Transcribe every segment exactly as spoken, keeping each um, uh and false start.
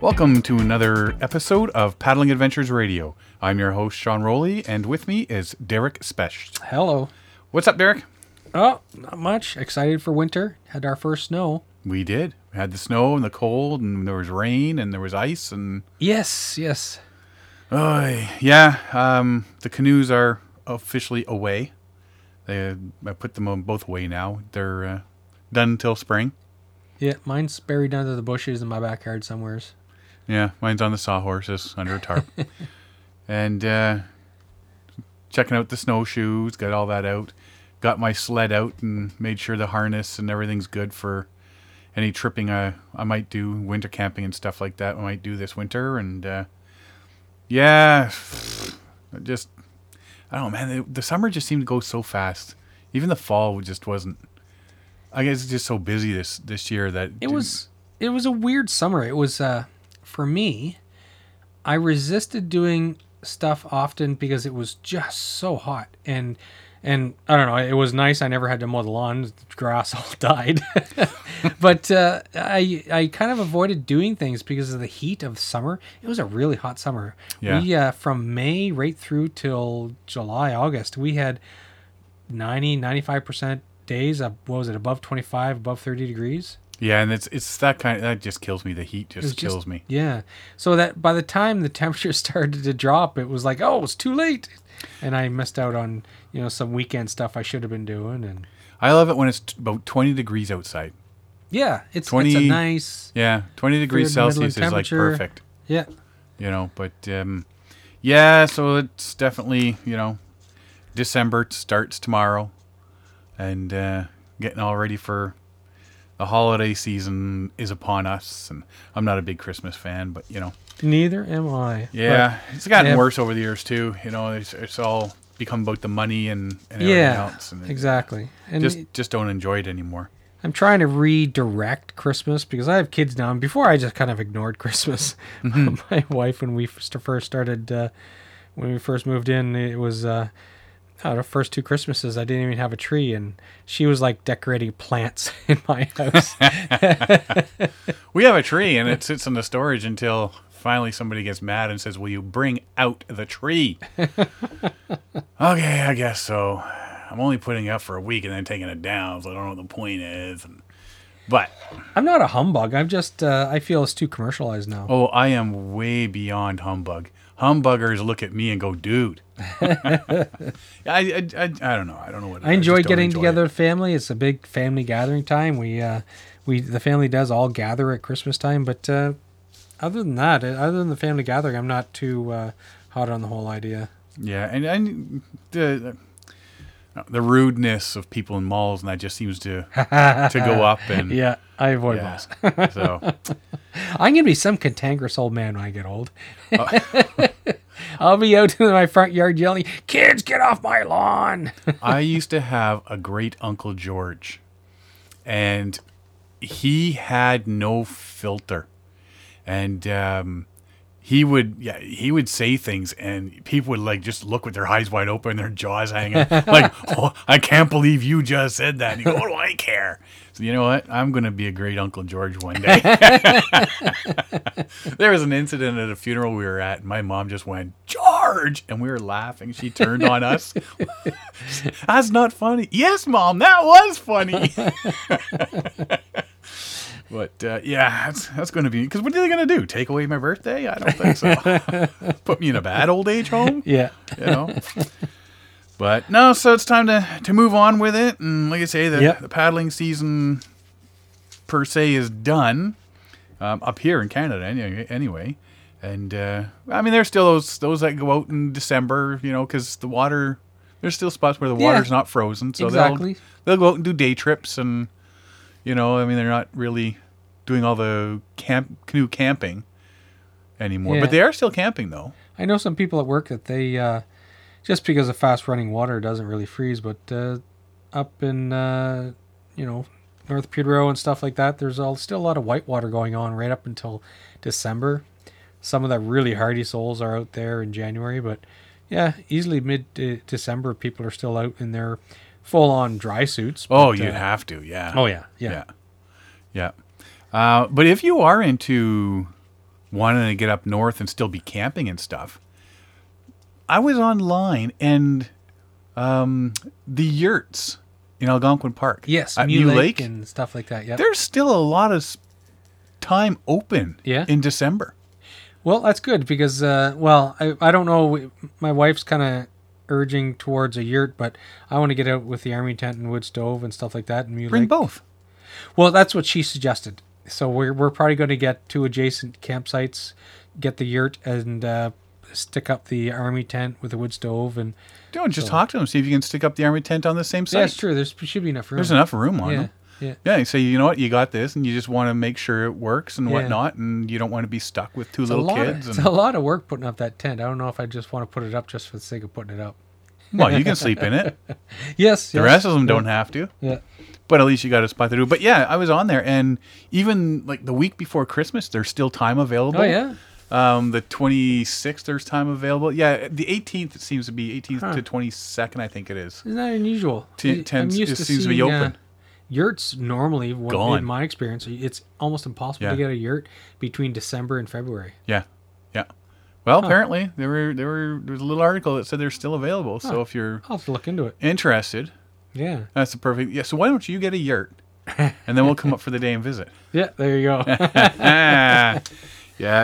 Welcome to another episode of Paddling Adventures Radio. I'm your host, Sean Rowley, and with me is Derek Specht. Hello. What's up, Derek? Oh, not much. Excited for winter. Had our first snow. We did. We had the snow and the cold, and there was rain, and there was ice, and... Yes, yes. Oh, yeah, um, the canoes are officially away. They, I put them both away now. They're uh, done till spring. Yeah, mine's buried under the bushes in my backyard somewheres. Yeah, mine's on the sawhorses under a tarp. and uh, checking out the snowshoes, got all that out. Got my sled out and made sure the harness and everything's good for any tripping I, I might do, winter camping and stuff like that I might do this winter. And uh, yeah, just, I don't know, man, the, the summer just seemed to go so fast. Even the fall just wasn't. I guess it's just so busy this, this year that... It was it was a weird summer. It was, uh, for me, I resisted doing stuff often because it was just so hot. And, and I don't know, it was nice. I never had to mow the lawn. The grass all died. but uh, I I kind of avoided doing things because of the heat of summer. It was a really hot summer. Yeah. We, uh, from May right through till July, August, we had ninety, ninety-five percent days of, what was it, above twenty-five, above thirty degrees? Yeah, and it's it's that kind of, that just kills me. The heat just, just kills me. Yeah. So that by the time the temperature started to drop, it was like, oh, it's too late. And I missed out on, you know, some weekend stuff I should have been doing. And I love it when it's t- about twenty degrees outside. Yeah, it's, twenty, it's a nice... Yeah, twenty degrees Celsius is like perfect. Yeah. You know, but um, yeah, so it's definitely, you know, December starts tomorrow. And uh, getting all ready for the holiday season is upon us. And I'm not a big Christmas fan, but, you know. Neither am I. Yeah. But it's gotten have, worse over the years, too. You know, it's, it's all become about the money and, and everything yeah, else. And exactly. And just, it, just don't enjoy it anymore. I'm trying to redirect Christmas because I have kids now. And before, I just kind of ignored Christmas. My wife, when we first started, uh, when we first moved in, it was... Uh, Oh, the first two Christmases, I didn't even have a tree, and she was like decorating plants in my house. We have a tree, and it sits in the storage until finally somebody gets mad and says, "Will you bring out the tree?" Okay, I guess so. I'm only putting it up for a week and then taking it down, so I don't know what the point is. But I'm not a humbug. I'm just, uh, I feel it's too commercialized now. Oh, I am way beyond humbug. Humbuggers look at me and go, "Dude." I, I, I I don't know. I don't know what. I enjoy I getting enjoy together with family. It's a big family gathering time. We uh, we the family does all gather at Christmas time. But uh, other than that, other than the family gathering, I'm not too uh, hot on the whole idea. Yeah, and and the the rudeness of people in malls and that just seems to to go up. And yeah, I avoid yeah, malls. So. I'm going to be some cantankerous old man when I get old. Uh, I'll be out in my front yard yelling, "Kids, get off my lawn." I used to have a great Uncle George, and he had no filter. And um, he would yeah, he would say things, and people would like just look with their eyes wide open, their jaws hanging, like, "Oh, I can't believe you just said that." And you go, "What do I care?" You know what? I'm going to be a great Uncle George one day. There was an incident at a funeral we were at, and my mom just went, "George!" And we were laughing. She turned on us. "That's not funny." "Yes, Mom, that was funny." But, uh, yeah, that's, that's going to be... Because what are they going to do? Take away my birthday? I don't think so. Put me in a bad old age home? Yeah. You know? But no, so it's time to, to move on with it. And like I say, the, yep. the paddling season per se is done um, up here in Canada anyway. anyway. And uh, I mean, there's still those those that go out in December, you know, because the water, there's still spots where the yeah, water's not frozen. So exactly. they'll, they'll go out and do day trips. And, you know, I mean, they're not really doing all the camp canoe camping anymore. Yeah. But they are still camping, though. I know some people at work that they... Uh Just because the fast-running water doesn't really freeze, but uh, up in, uh, you know, North Pedro and stuff like that, there's all, still a lot of white water going on right up until December. Some of the really hardy souls are out there in January, but, yeah, easily mid-December people are still out in their full-on dry suits. But, oh, you uh, have to, yeah. Oh, yeah, yeah. Yeah. yeah. Uh, but if you are into wanting to get up north and still be camping and stuff, I was online and um, the yurts in Algonquin Park. Yes, uh, New, New Lake, Lake and stuff like that. Yep. There's still a lot of time open yeah. in December. Well, that's good because, uh, well, I, I don't know. My wife's kind of urging towards a yurt, but I want to get out with the army tent and wood stove and stuff like that. And Bring Lake. both. Well, that's what she suggested. So we're we're probably going to get two adjacent campsites, get the yurt, and uh, stick up the army tent with the wood stove. And don't just so. talk to them. See if you can stick up the army tent on the same site. Yeah, that's true. There should be enough room. There's enough room on yeah. them. Yeah. yeah, you say, you know what, you got this, and you just want to make sure it works and yeah. whatnot, and you don't want to be stuck with two it's little kids. Of, it's and... a lot of work putting up that tent. I don't know if I just want to put it up just for the sake of putting it up. Well, you can sleep in it. Yes. The yes. rest of them yeah. don't have to. Yeah. But at least you got a spot to do. But yeah, I was on there, and even like the week before Christmas, there's still time available. Oh, yeah. Um, the twenty-sixth, there's time available. Yeah, the eighteenth, it seems to be, eighteenth huh. to twenty-second, I think it is. Isn't that unusual? T- tent just to seems seeing, to be open. Uh, Yurts normally, what, in my experience, it's almost impossible yeah. to get a yurt between December and February. Yeah, yeah. Well, huh. apparently there were there were there's a little article that said they're still available. Huh. So if you're I'll have to look into it. Interested? Yeah, that's the perfect. Yeah. So why don't you get a yurt, and then we'll come up for the day and visit. Yeah, there you go. Yeah,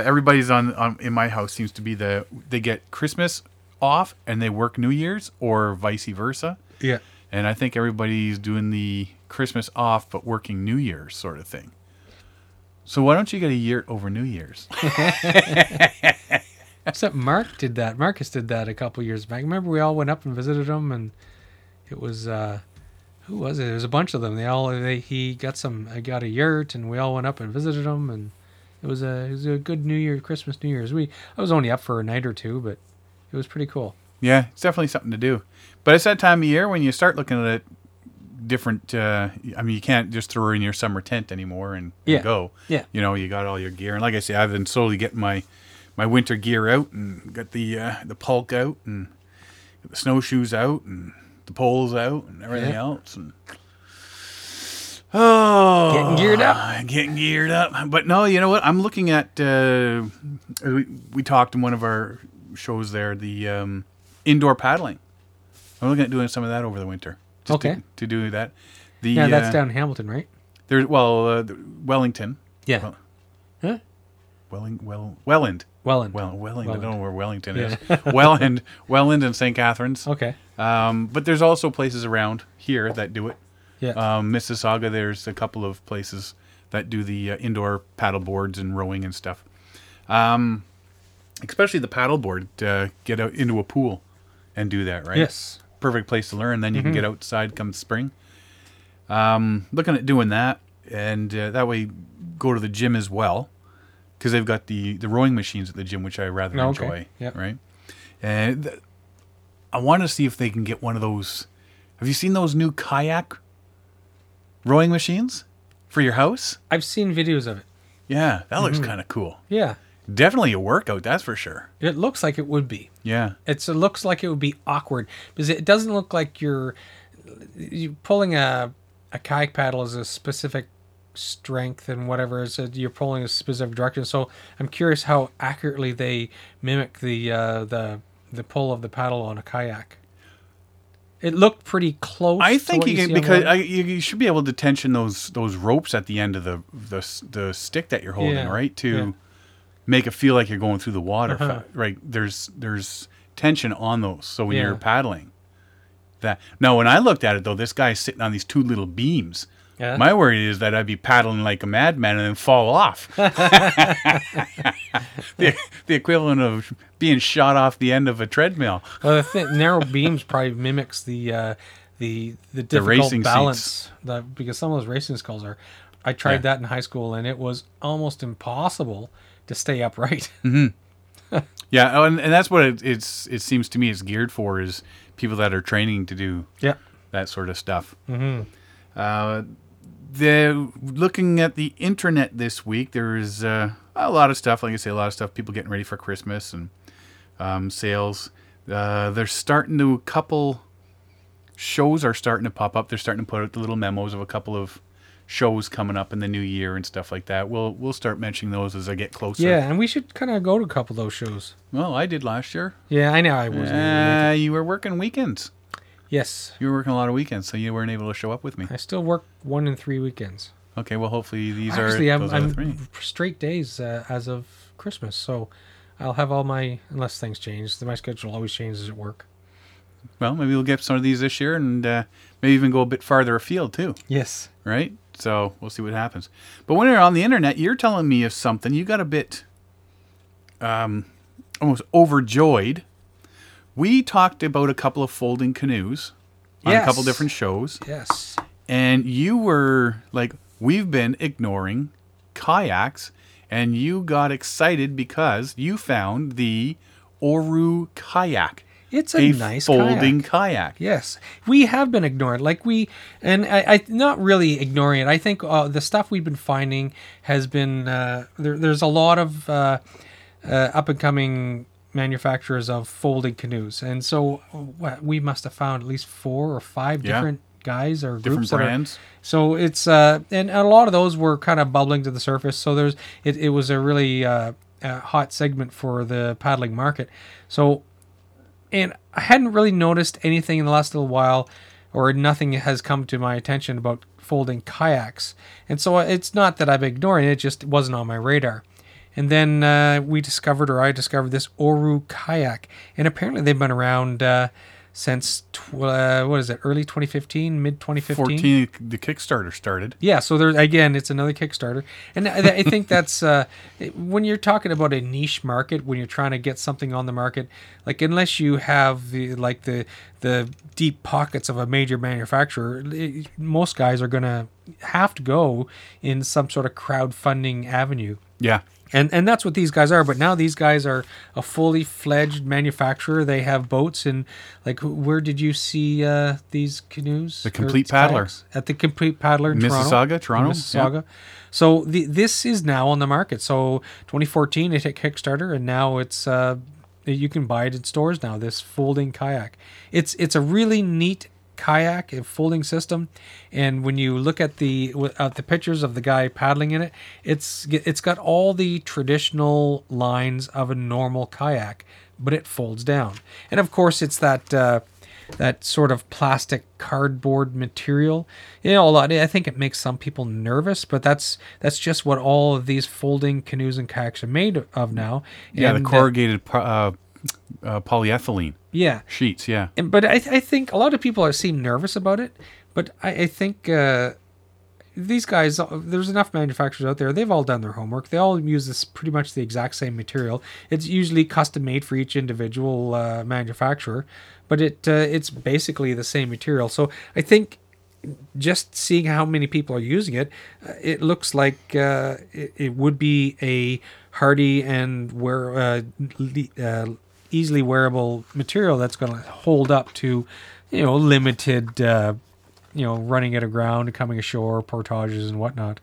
everybody's on, on in my house seems to be the they get Christmas off and they work New Year's or vice versa. Yeah. And I think everybody's doing the Christmas off but working New Year's sort of thing. So why don't you get a yurt over New Year's? Except Mark did that. Marcus did that a couple years back. Remember we all went up and visited him, and it was uh, who was it? It was a bunch of them. They all they, he got some. I got a yurt, and we all went up and visited him, and it was a it was a good New Year, Christmas, New Year's. We I was only up for a night or two, but it was pretty cool. Yeah, it's definitely something to do. But it's that time of year when you start looking at different, uh, I mean, you can't just throw in your summer tent anymore and, yeah. and go. Yeah. You know, you got all your gear. And like I say, I've been slowly getting my, my winter gear out and got the uh, the pulk out and got the snowshoes out and the poles out and everything yeah. else. And oh, getting geared up. Getting geared up. But no, you know what? I'm looking at, uh, we, we talked in one of our shows there, the um, indoor paddling. I'm looking at doing some of that over the winter. Just okay. To, to do that. The, yeah, that's uh, down in Hamilton, right? There's well, uh, Wellington. Yeah. Well, huh? Welling, well, Welland. Welland. Well, Welland. Welland. I don't know where Wellington yeah. is. Welland, Welland, and Saint Catharines. Okay. Um, but there's also places around here that do it. Yeah. Um, Mississauga. There's a couple of places that do the uh, indoor paddle boards and rowing and stuff. Um, especially the paddle board. Uh, get out into a pool and do that, right? Yes. Perfect place to learn. Then you mm-hmm. can get outside come spring. Um, looking at doing that, and uh, that way go to the gym as well, because they've got the, the rowing machines at the gym, which I rather oh, enjoy. Okay. Yep. Right. And th- I want to see if they can get one of those. Have you seen those new kayak rowing machines for your house? I've seen videos of it. Yeah, that mm-hmm. looks kind of cool. Yeah. Definitely a workout, that's for sure. It looks like it would be. Yeah. It's, it looks like it would be awkward because it doesn't look like you're, you're pulling a, a kayak paddle is a specific strength and whatever. It's a, you're pulling a specific direction. So I'm curious how accurately they mimic the uh, the the pull of the paddle on a kayak. It looked pretty close. I think to what you, you can, because I, you should be able to tension those those ropes at the end of the the, the stick that you're holding, yeah. right? To yeah. make it feel like you're going through the water, uh-huh. right? There's there's tension on those. So when yeah. you're paddling, that now when I looked at it though, this guy's sitting on these two little beams. Yeah. My worry is that I'd be paddling like a madman and then fall off. the, the equivalent of being shot off the end of a treadmill. Well, the thing, narrow beams probably mimics the uh, the the difficult the racing balance the, because some of those racing skulls are. I tried yeah. that in high school and it was almost impossible to stay upright. Mm-hmm. yeah, and, and that's what it, it's it seems to me it's geared for is people that are training to do yeah. that sort of stuff. Mm-hmm. Uh, the looking at the internet this week, there is uh, a lot of stuff. Like I say, a lot of stuff. People getting ready for Christmas and um, sales. Uh, they're starting to a couple shows are starting to pop up. They're starting to put out the little memos of a couple of shows coming up in the new year and stuff like that. We'll we'll start mentioning those as I get closer. Yeah, and we should kind of go to a couple of those shows. Well, I did last year. Yeah, I know I wasn't. Uh, you were working weekends. Yes. You were working a lot of weekends, so you weren't able to show up with me. I still work one in three weekends. Okay, well, hopefully these Actually, are those I'm, are the three. I'm straight days uh, as of Christmas, so I'll have all my, unless things change, my schedule always changes at work. Well, maybe we'll get some of these this year and uh, maybe even go a bit farther afield, too. Yes. Right? So we'll see what happens. But when you're on the internet, you're telling me of something. You got a bit um, almost overjoyed. We talked about a couple of folding canoes on yes. a couple different shows. Yes. And you were like, we've been ignoring kayaks. And you got excited because you found the Oru Kayak. It's a, a nice folding kayak. kayak. Yes. We have been ignoring it. Like we, and I, I not really ignoring it. I think uh, the stuff we've been finding has been, uh, there, there's a lot of uh, uh, up and coming manufacturers of folding canoes. And so we must have found at least four or five yeah. different guys or different groups brands. That are, so it's, uh, and a lot of those were kind of bubbling to the surface. So there's, it, it was a really uh, uh, hot segment for the paddling market. So, and I hadn't really noticed anything in the last little while, or nothing has come to my attention about folding kayaks. And so it's not that I'm ignoring it, it just wasn't on my radar. And then uh, we discovered, or I discovered this Oru Kayak. And apparently they've been around uh, since, tw- uh, what is it, early twenty fifteen, mid twenty fifteen? fourteen the Kickstarter started. Yeah, so there again, it's another Kickstarter. And I think that's, uh, when you're talking about a niche market, when you're trying to get something on the market, like unless you have the like the the deep pockets of a major manufacturer, it, most guys are going to have to go in some sort of crowdfunding avenue. Yeah. And and that's what these guys are. But now these guys are a fully fledged manufacturer. They have boats. And like, where did you see uh, these canoes? The Complete Paddler. At the Complete Paddler in Mississauga, Toronto. Toronto. Mississauga. Yeah. So the, this is now on the market. So twenty fourteen, it hit Kickstarter. And now it's uh, you can buy it in stores now, this folding kayak. It's, it's a really neat kayak and folding system, and when you look at the at the pictures of the guy paddling in it, it's it's got all the traditional lines of a normal kayak, but it folds down. And of course, it's that uh, that sort of plastic cardboard material. You know, a lot. I think it makes some people nervous, but that's that's just what all of these folding canoes and kayaks are made of now. Yeah, and the corrugated. That, uh, Uh, polyethylene yeah sheets yeah and, but I, th- I think a lot of people are, seem nervous about it, but I, I think uh, these guys, there's enough manufacturers out there, they've all done their homework, they all use this pretty much the exact same material. It's usually custom made for each individual uh, manufacturer, but it uh, it's basically the same material. So I think just seeing how many people are using it, uh, it looks like uh, it, it would be a hardy and wear uh, le- uh easily wearable material that's going to hold up to, you know, limited, uh, you know, running it aground, coming ashore, portages and whatnot.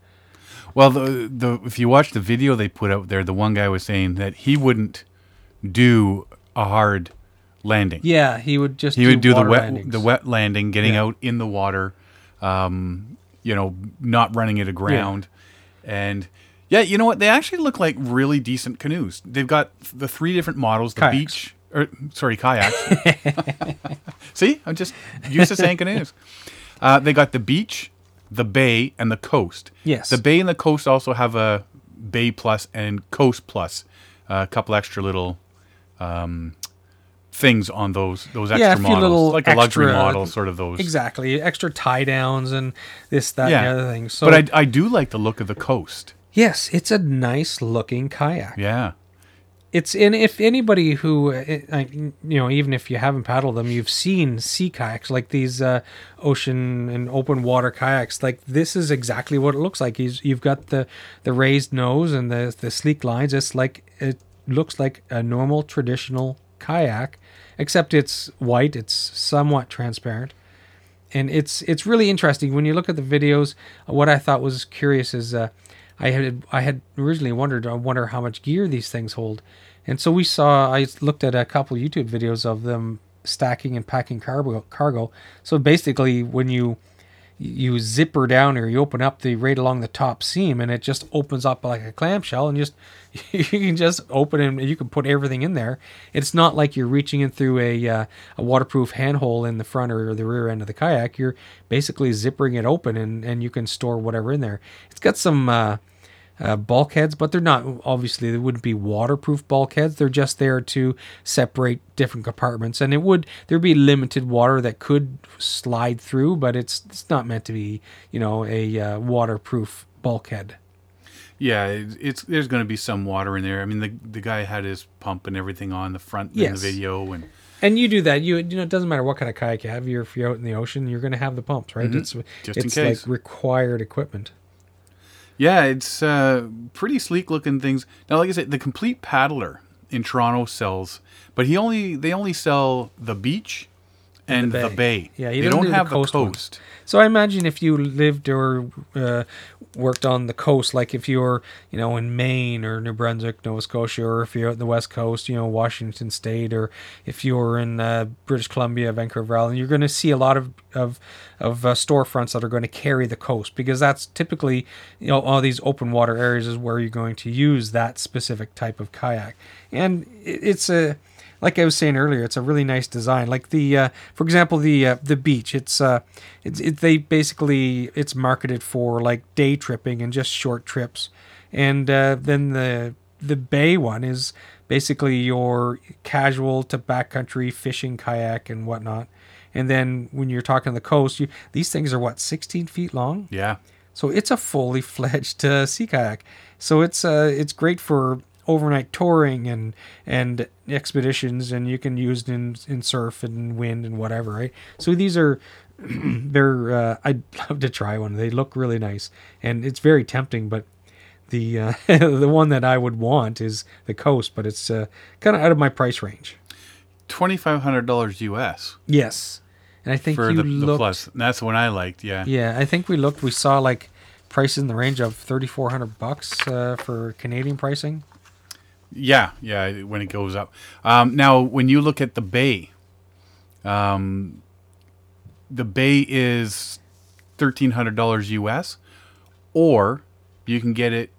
Well, the the if you watch the video they put out there, the one guy was saying that he wouldn't do a hard landing. Yeah, he would just he do would do the wet landings. the wet landing, getting yeah. out in the water, um, you know, not running it aground, yeah. and. Yeah, you know what? They actually look like really decent canoes. They've got the three different models, the kayaks. beach, or sorry, kayaks. See, I'm just used to saying canoes. Uh, they got the beach, the bay, and the coast. Yes. The bay and the coast also have a bay plus and coast plus, uh, a couple extra little um, things on those those extra yeah, a few models, little like extra, a luxury model, sort of those. Exactly, extra tie downs and this, that, yeah. and the other things. So, but I, I do like the look of the coast. Yes, it's a nice looking kayak. Yeah. It's and if anybody who, you know, even if you haven't paddled them, you've seen sea kayaks like these uh, ocean and open water kayaks. Like this is exactly what it looks like. You've got the, the raised nose and the, the sleek lines. It's like, it looks like a normal traditional kayak, except it's white. It's somewhat transparent. And it's, it's really interesting. When you look at the videos, what I thought was curious is... Uh, I had I had originally wondered, I wonder how much gear these things hold. And so we saw, I looked at a couple YouTube videos of them stacking and packing cargo. cargo. So basically when you, you zipper down or you open up the right along the top seam, and it just opens up like a clamshell, and just you can just open and you can put everything in there. It's not like you're reaching in through a uh, a waterproof handhole in the front or the rear end of the kayak. You're basically zippering it open, and and you can store whatever in there. It's got some uh, uh, bulkheads, but they're not, obviously they wouldn't be waterproof bulkheads. They're just there to separate different compartments, and it would, there'd be limited water that could slide through, but it's it's not meant to be, you know, a uh, waterproof bulkhead. Yeah, it's there's going to be some water in there. I mean, the the guy had his pump and everything on the front yes. in the video, and and you do that. You you know, it doesn't matter what kind of kayak you have. You're, if you're out in the ocean, you're going to have the pumps, right? Mm-hmm. It's just it's in case. Like required equipment. Yeah, it's uh, pretty sleek looking things. Now, like I said, the Complete Paddler in Toronto sells, but he only they only sell the beach and the bay. The bay. Yeah, you they don't, don't do have the coast. The coast. So I imagine if you lived or uh, worked on the coast, like if you're, you know, in Maine or New Brunswick, Nova Scotia, or if you're out in the West Coast, you know, Washington State, or if you're in uh, British Columbia, Vancouver Island, you're going to see a lot of of, of uh, storefronts that are going to carry the coast, because that's typically, you know, all these open water areas is where you're going to use that specific type of kayak. And it's a... Like I was saying earlier, it's a really nice design. Like the, uh, for example, the uh, the beach. It's uh, it's it, they basically it's marketed for like day tripping and just short trips, and uh, then the the bay one is basically your casual to backcountry fishing kayak and whatnot. And then when you're talking the coast, you these things are what sixteen feet long. Yeah. So it's a fully fledged uh, sea kayak. So it's uh, it's great for overnight touring and and expeditions, and you can use it in, in surf and wind and whatever, right? So these are they're uh, I'd love to try one. They look really nice, and it's very tempting, but the uh, the one that I would want is the coast, but it's uh, kind of out of my price range. twenty-five hundred dollars U S. Yes. And I think for you the, looked, the plus. And that's the one I liked, yeah. Yeah, I think we looked we saw like prices in the range of thirty-four hundred bucks uh, for Canadian pricing. Yeah, yeah, when it goes up. Um, now, when you look at the bay, um, the bay is thirteen hundred dollars U S, or you can get it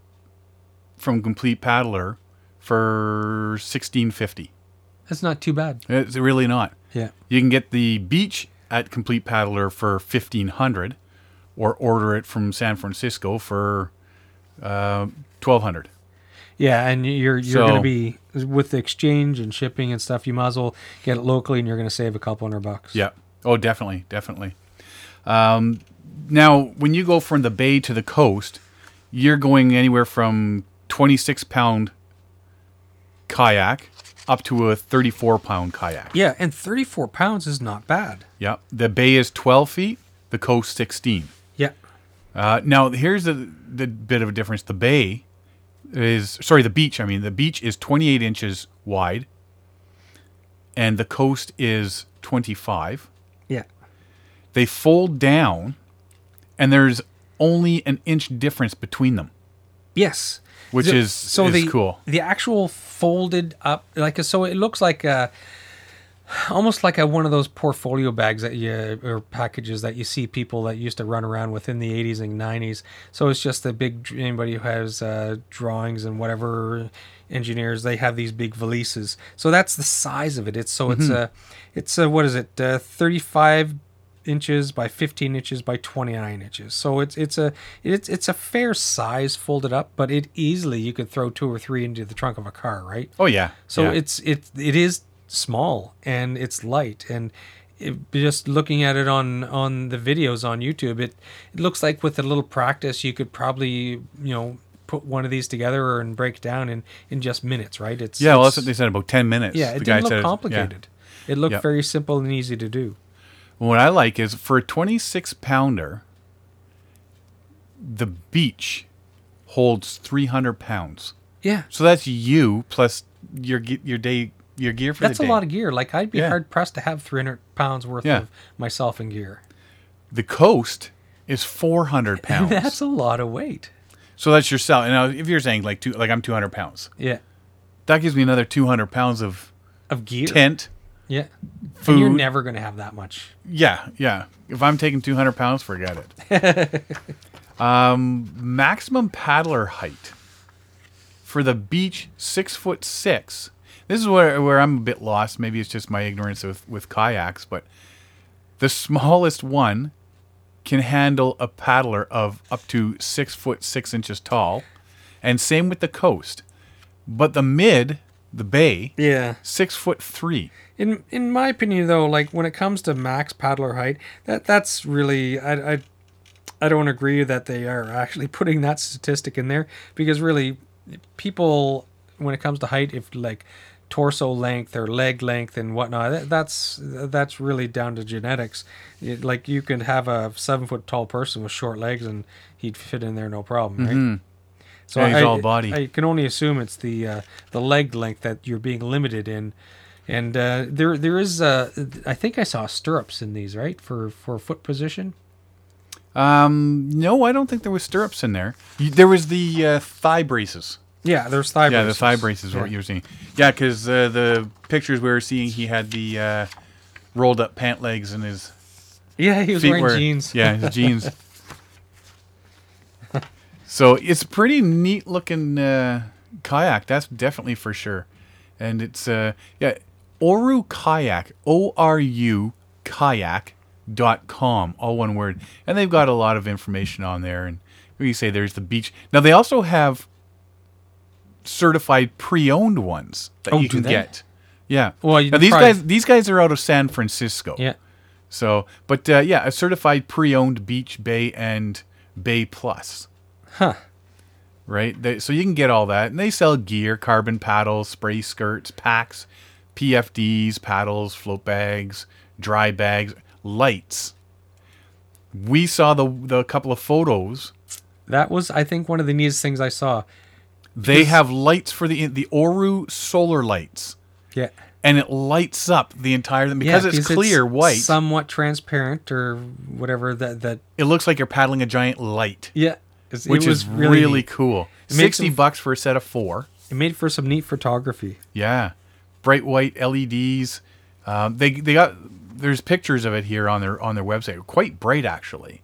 from Complete Paddler for sixteen fifty. That's not too bad. It's really not. Yeah. You can get the beach at Complete Paddler for fifteen hundred, or order it from San Francisco for uh, twelve hundred. Yeah, and you're you're so, going to be, with the exchange and shipping and stuff, you might as well get it locally, and you're going to save a couple hundred bucks. Yeah. Oh, definitely, definitely. Um, now, when you go from the bay to the coast, you're going anywhere from twenty-six pound kayak up to a thirty-four pound kayak. Yeah, and thirty-four pounds is not bad. Yeah. The bay is twelve feet, the coast sixteen. Yeah. Uh, now, here's the, the bit of a difference. The bay... Is sorry, the beach. I mean, the beach is twenty-eight inches wide, and the coast is twenty-five. Yeah, they fold down, and there's only an inch difference between them. Yes, which so, is so is the, cool. The actual folded up, like so, it looks like a, almost like a one of those portfolio bags that you or packages that you see people that used to run around with in the eighties and nineties. So it's just the big, anybody who has uh, drawings and whatever, engineers, they have these big valises. So that's the size of it. It's so mm-hmm. it's a it's a, what is it? Uh, thirty-five inches by fifteen inches by twenty-nine inches. So it's it's a it's it's a fair size folded up, but it easily you could throw two or three into the trunk of a car, right? Oh yeah. So yeah. it's it it is. small, and it's light, and it, just looking at it on on the videos on YouTube, it, it looks like with a little practice you could probably, you know, put one of these together and break down in in just minutes, right? It's yeah, it's, well, that's what they said, about ten minutes. Yeah, it the didn't guy look said complicated. Yeah. It looked yeah. very simple and easy to do. Well, what I like is for a twenty-six pounder, the beach holds three hundred pounds. Yeah, so that's you plus your your day. Your gear for That's the day. A lot of gear. Like, I'd be yeah. hard pressed to have three hundred pounds worth yeah. of myself in gear. The coast is four hundred pounds. That's a lot of weight. So that's yourself. Now, if you're saying like two, like I'm two hundred pounds. Yeah. That gives me another two hundred pounds of, of gear. Tent, Yeah. Food. And you're never going to have that much. Yeah, yeah. If I'm taking two hundred pounds, forget it. um, maximum paddler height for the beach, six foot six. This is where where I'm a bit lost. Maybe it's just my ignorance with, with kayaks, but the smallest one can handle a paddler of up to six foot six inches tall, and same with the coast. But the mid, the bay, yeah, six foot three. In in my opinion, though, like when it comes to max paddler height, that that's really I I, I don't agree that they are actually putting that statistic in there, because really people, when it comes to height, if like torso length or leg length and whatnot, that, that's that's really down to genetics. It, like you could have a seven foot tall person with short legs and he'd fit in there no problem, right? Mm-hmm. So yeah, he's I, all body. I can only assume it's the uh, the leg length that you're being limited in, and uh, there there is uh, I think I saw stirrups in these, right, for for foot position. Um, no, I don't think there was stirrups in there. There was the uh, thigh braces. Yeah, there's thigh yeah, braces. Yeah, the thigh braces is yeah. what you were seeing. Yeah, because uh, the pictures we were seeing, he had the uh, rolled-up pant legs and his Yeah, he was wearing were, jeans. Yeah, his jeans. So it's a pretty neat-looking uh, kayak. That's definitely for sure. And it's, uh, yeah, Oru Kayak, O R U kayak dot com, all one word. And they've got a lot of information on there. And we say there's the beach. Now, they also have certified pre-owned ones that oh, you can get. Yeah. Well, now, these guys these guys are out of San Francisco. Yeah. So, but uh, yeah, a certified pre-owned beach, bay, and bay plus. Huh. Right. They, so you can get all that, and they sell gear, carbon paddles, spray skirts, packs, P F Ds, paddles, float bags, dry bags, lights. We saw the the couple of photos. That was, I think, one of the neatest things I saw. They have lights for the the Oru solar lights. Yeah. And it lights up the entire thing because yeah, it's clear it's white. Somewhat transparent or whatever that that it looks like you're paddling a giant light. Yeah. It which was is really, really cool. Sixty some, bucks for a set of four. It made for some neat photography. Yeah. Bright white L E Ds. Um, they they got there's pictures of it here on their on their website. Quite bright actually.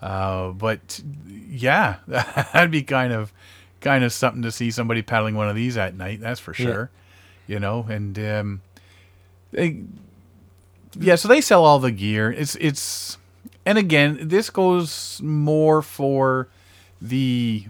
Uh, but yeah, that'd be kind of Kind of something to see somebody paddling one of these at night, that's for sure. Yeah. You know, and um, they, yeah, so they sell all the gear. It's it's, and again, this goes more for the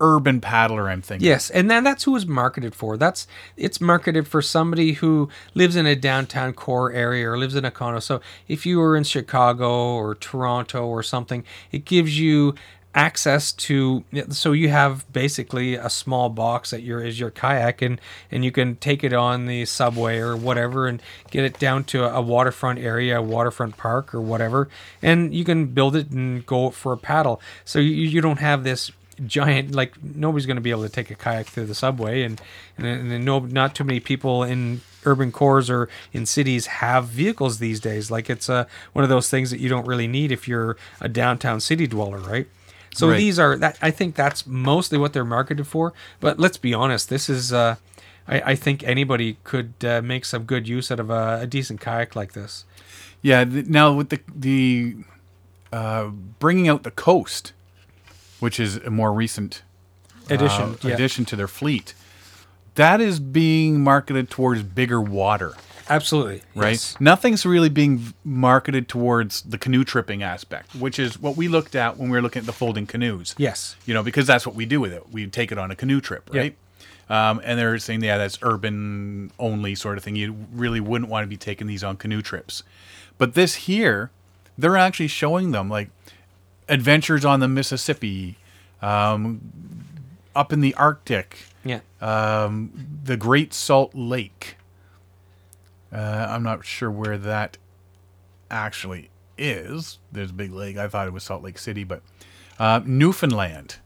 urban paddler, I'm thinking. Yes, and then that's who it's marketed for. That's it's marketed for somebody who lives in a downtown core area or lives in a condo. So if you were in Chicago or Toronto or something, it gives you access to, so you have basically a small box that your is your kayak, and and you can take it on the subway or whatever and get it down to a waterfront area, a waterfront park or whatever, and you can build it and go for a paddle. So you, you don't have this giant, like nobody's going to be able to take a kayak through the subway, and and, and no, not too many people in urban cores or in cities have vehicles these days. Like it's a one of those things that you don't really need if you're a downtown city dweller, right? So right. these are, that, I think that's mostly what they're marketed for. But let's be honest, this is, uh, I, I think anybody could uh, make some good use out of a, a decent kayak like this. Yeah. Th- now with the the uh, bringing out the coast, which is a more recent addition, uh, yeah. addition to their fleet, that is being marketed towards bigger water. Absolutely. Right? Yes. Nothing's really being marketed towards the canoe tripping aspect, which is what we looked at when we were looking at the folding canoes. Yes. You know, because that's what we do with it. We take it on a canoe trip, right? Yep. Um, and they're saying, yeah, that's urban only sort of thing. You really wouldn't want to be taking these on canoe trips. But this here, they're actually showing them, like, adventures on the Mississippi, um, up in the Arctic, yeah, um, the Great Salt Lake. Uh, I'm not sure where that actually is. There's a big lake. I thought it was Salt Lake City, but uh, Newfoundland.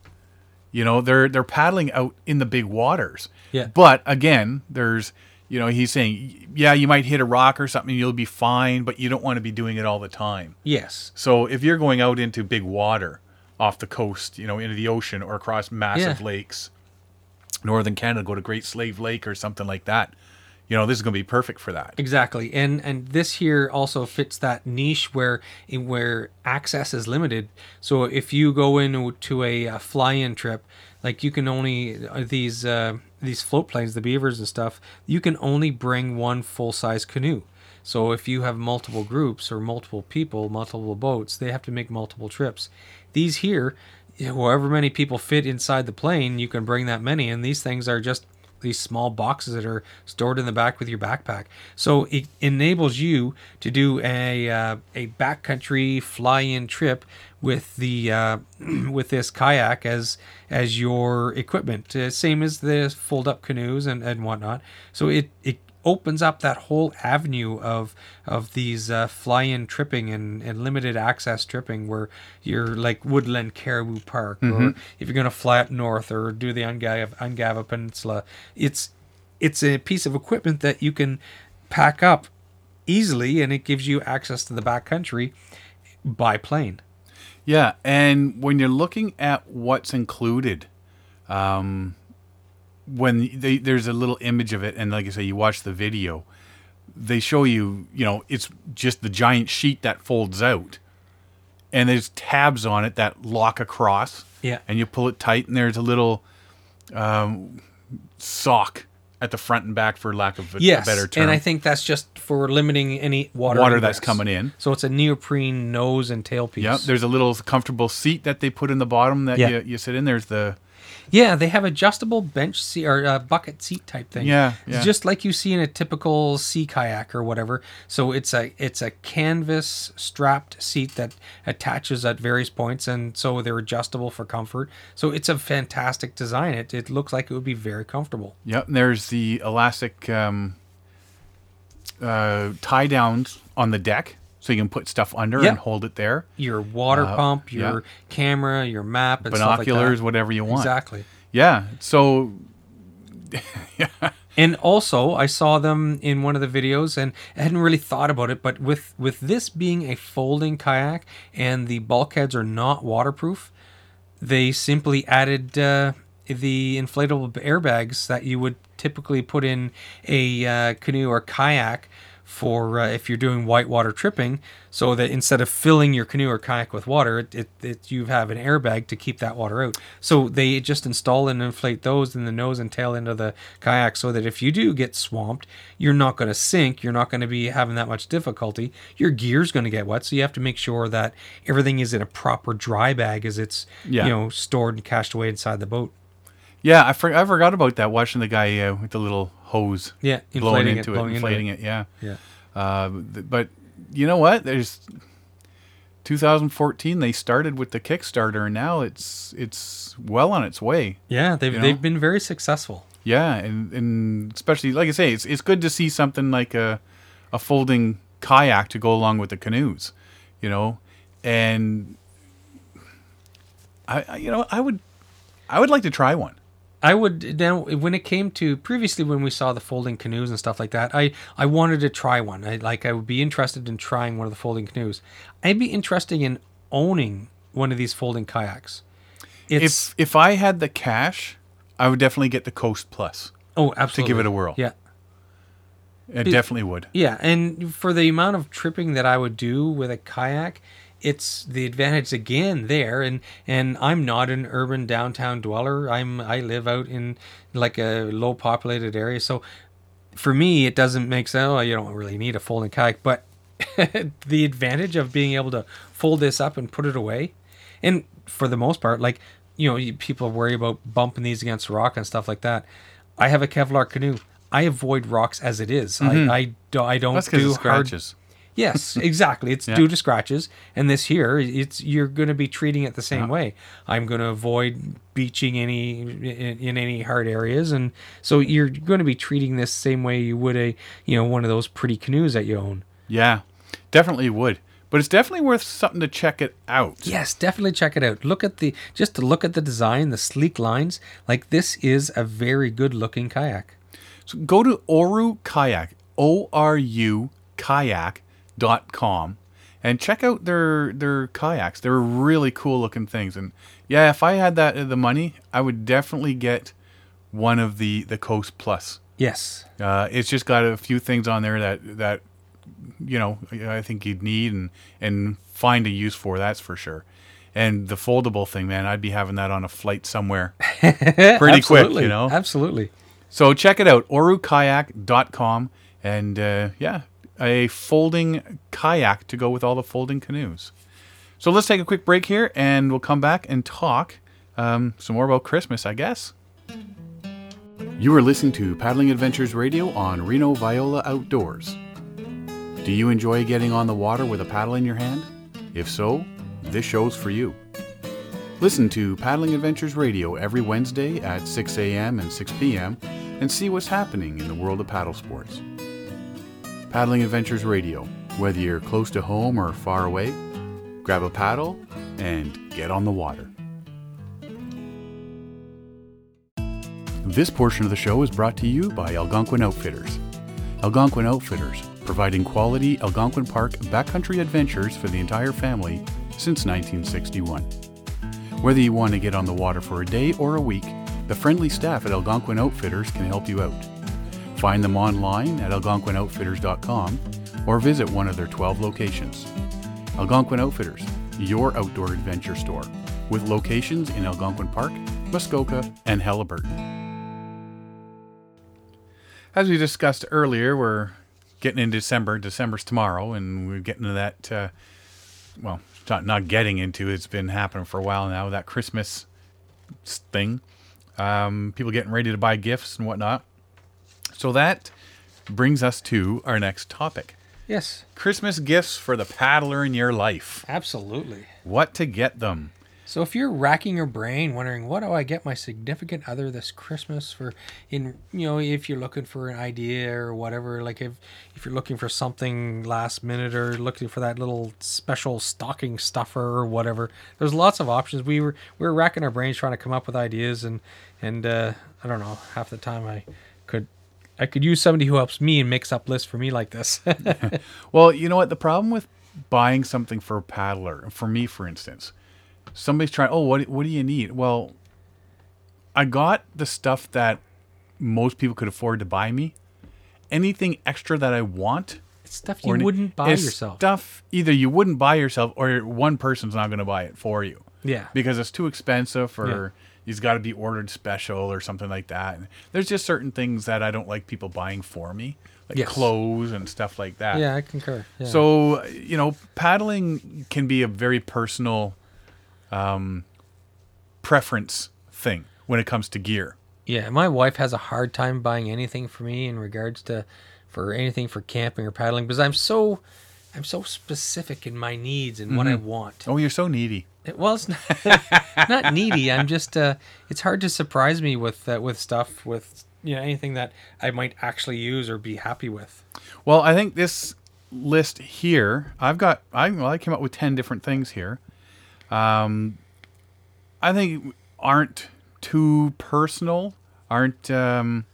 You know, they're they're paddling out in the big waters. Yeah. But again, there's, you know, he's saying, yeah, you might hit a rock or something, you'll be fine, but you don't want to be doing it all the time. Yes. So if you're going out into big water off the coast, you know, into the ocean or across massive yeah. lakes, Northern Canada, go to Great Slave Lake or something like that. you know, this is going to be perfect for that. Exactly. And and this here also fits that niche where in where access is limited. So if you go into a, a fly-in trip, like you can only these uh, these float planes, the Beavers and stuff, you can only bring one full-size canoe. So if you have multiple groups or multiple people, multiple boats, they have to make multiple trips. These here, however many people fit inside the plane, you can bring that many. And these things are just these small boxes that are stored in the back with your backpack. So it enables you to do a uh, a backcountry fly-in trip with the uh, with this kayak as as your equipment, uh, same as the fold-up canoes and and whatnot. So it it. opens up that whole avenue of of these uh, fly-in tripping and, and limited access tripping, where you're like Woodland Caribou Park, mm-hmm. or if you're going to fly up north or do the Ungava Peninsula, it's it's a piece of equipment that you can pack up easily, and it gives you access to the backcountry by plane. Yeah, and when you're looking at what's included, um when they, there's a little image of it, and like I say, you watch the video, they show you, you know, it's just the giant sheet that folds out, and there's tabs on it that lock across. Yeah. And you pull it tight, and there's a little um, sock at the front and back, for lack of a, yes. a better term. And I think that's just for limiting any water. Water ingress. That's coming in. So it's a neoprene nose and tailpiece. Yeah. There's a little comfortable seat that they put in the bottom that yeah. you, you sit in. There's the... Yeah, they have adjustable bench seat or uh, bucket seat type thing. Yeah, yeah, just like you see in a typical sea kayak or whatever. So it's a it's a canvas strapped seat that attaches at various points, and so they're adjustable for comfort. So it's a fantastic design. It it looks like it would be very comfortable. Yep, and there's the elastic um, uh, tie downs on the deck. So you can put stuff under yep. and hold it there. Your water uh, pump, your yeah. camera, your map, and binoculars, stuff like that. Whatever you want. Exactly. Yeah. So. yeah. And also, I saw them in one of the videos, and I hadn't really thought about it, but with with this being a folding kayak and the bulkheads are not waterproof, they simply added uh, the inflatable airbags that you would typically put in a uh, canoe or kayak. For uh, if you're doing whitewater tripping, so that instead of filling your canoe or kayak with water, it, it, it you have an airbag to keep that water out. So they just install and inflate those in the nose and tail end of the kayak, so that if you do get swamped, you're not going to sink. You're not going to be having that much difficulty. Your gear's going to get wet, so you have to make sure that everything is in a proper dry bag as it's yeah. you know stored and cached away inside the boat. Yeah, I, for- I forgot about that. Watching the guy uh, with the little hose, yeah, blowing into it, blowing inflating into it. it, yeah, yeah. Uh, th- but you know what? There's twenty fourteen. They started with the Kickstarter, and now it's it's well on its way. Yeah, they've you know? they've been very successful. Yeah, and, and especially like I say, it's it's good to see something like a a folding kayak to go along with the canoes, you know. And I, I you know I would I would like to try one. I would, now, when it came to, previously when we saw the folding canoes and stuff like that, I, I wanted to try one. I Like, I would be interested in trying one of the folding canoes. I'd be interested in owning one of these folding kayaks. It's, if if I had the cash, I would definitely get the Coast Plus. Oh, absolutely. To give it a whirl. Yeah. I Be, definitely would. Yeah, and for the amount of tripping that I would do with a kayak... It's the advantage again there, and, and I'm not an urban downtown dweller. I'm I live out in like a low populated area, so for me it doesn't make sense. Oh, you don't really need a folding kayak, but the advantage of being able to fold this up and put it away, and for the most part, like you know, you, people worry about bumping these against rock and stuff like that. I have a Kevlar canoe. I avoid rocks as it is. Mm-hmm. I I, do, I don't That's 'cause do it scratches. Hard, yes, exactly. It's yeah. due to scratches. And this here, it's you're going to be treating it the same yeah. way. I'm going to avoid beaching any in, in any hard areas, and so you're going to be treating this same way you would a you know one of those pretty canoes that you own. Yeah, definitely would. But it's definitely worth something to check it out. Yes, definitely check it out. Look at the just to look at the design, the sleek lines. Like this is a very good looking kayak. So go to Oru Kayak, O R U Kayak. Dot com, and check out their their kayaks. They're really cool looking things, and yeah, if I had that the money, I would definitely get one of the the Coast Plus Yes. Uh, it's just got a few things on there that, that you know, I think you'd need and, and find a use for, that's for sure. And the foldable thing, man, I'd be having that on a flight somewhere pretty quick, you know? Absolutely. So check it out, oru kayak dot com, and uh, yeah, a folding kayak to go with all the folding canoes. So let's take a quick break here, and we'll come back and talk um, some more about Christmas, I guess. You are listening to Paddling Adventures Radio on Reno Viola Outdoors. Do you enjoy getting on the water with a paddle in your hand? If so, this show's for you. Listen to Paddling Adventures Radio every Wednesday at six a.m. and six p.m. and see what's happening in the world of paddle sports. Paddling Adventures Radio, whether you're close to home or far away, grab a paddle and get on the water. This portion of the show is brought to you by Algonquin Outfitters. Algonquin Outfitters, providing quality Algonquin Park backcountry adventures for the entire family since nineteen sixty-one. Whether you want to get on the water for a day or a week, the friendly staff at Algonquin Outfitters can help you out. Find them online at algonquin outfitters dot com or visit one of their twelve locations. Algonquin Outfitters, your outdoor adventure store, with locations in Algonquin Park, Muskoka, and Halliburton. As we discussed earlier, we're getting into December. December's tomorrow, and we're getting into that, uh, well, not, not getting into, it's been happening for a while now, that Christmas thing. Um, people getting ready to buy gifts and whatnot. So that brings us to our next topic. Yes. Christmas gifts for the paddler in your life. Absolutely. What to get them. So if you're racking your brain wondering, what do I get my significant other this Christmas for, in, you know, if you're looking for an idea or whatever, like if, if you're looking for something last minute or looking for that little special stocking stuffer or whatever, there's lots of options. We were, we were racking our brains trying to come up with ideas, and, and, uh, I don't know, half the time I could, I could use somebody who helps me and makes up lists for me like this. Well, you know what? The problem with buying something for a paddler, for me, for instance, somebody's trying, oh, what what do you need? Well, I got the stuff that most people could afford to buy me. Anything extra that I want. It's stuff you wouldn't buy yourself. Stuff either you wouldn't buy yourself or one person's not going to buy it for you. Yeah. Because it's too expensive or yeah. It's got to be ordered special or something like that. And there's just certain things that I don't like people buying for me. Like yes. Clothes and stuff like that. Yeah, I concur. Yeah. So, you know, paddling can be a very personal Um, preference thing when it comes to gear. Yeah, my wife has a hard time buying anything for me in regards to for anything for camping or paddling because I'm so I'm so specific in my needs and mm-hmm. what I want. Oh, you're so needy. It, well, it's not, not needy. I'm just uh, it's hard to surprise me with uh, with stuff with you know anything that I might actually use or be happy with. Well, I think this list here, I've got I well, I came up with ten different things here. Um, I think aren't too personal, aren't, um,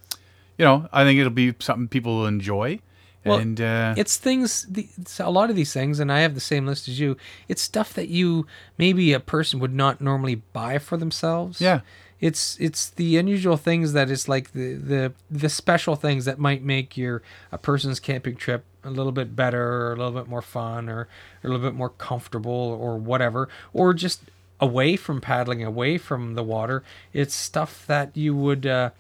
you know, I think it'll be something people will enjoy. Well, and, uh, it's things, the, it's a lot of these things, and I have the same list as you. It's stuff that you, maybe a person would not normally buy for themselves. Yeah. It's, it's the unusual things that it's like the, the, the special things that might make your, a person's camping trip a little bit better or a little bit more fun or, or a little bit more comfortable or whatever, or just away from paddling, away from the water. It's stuff that you would uh,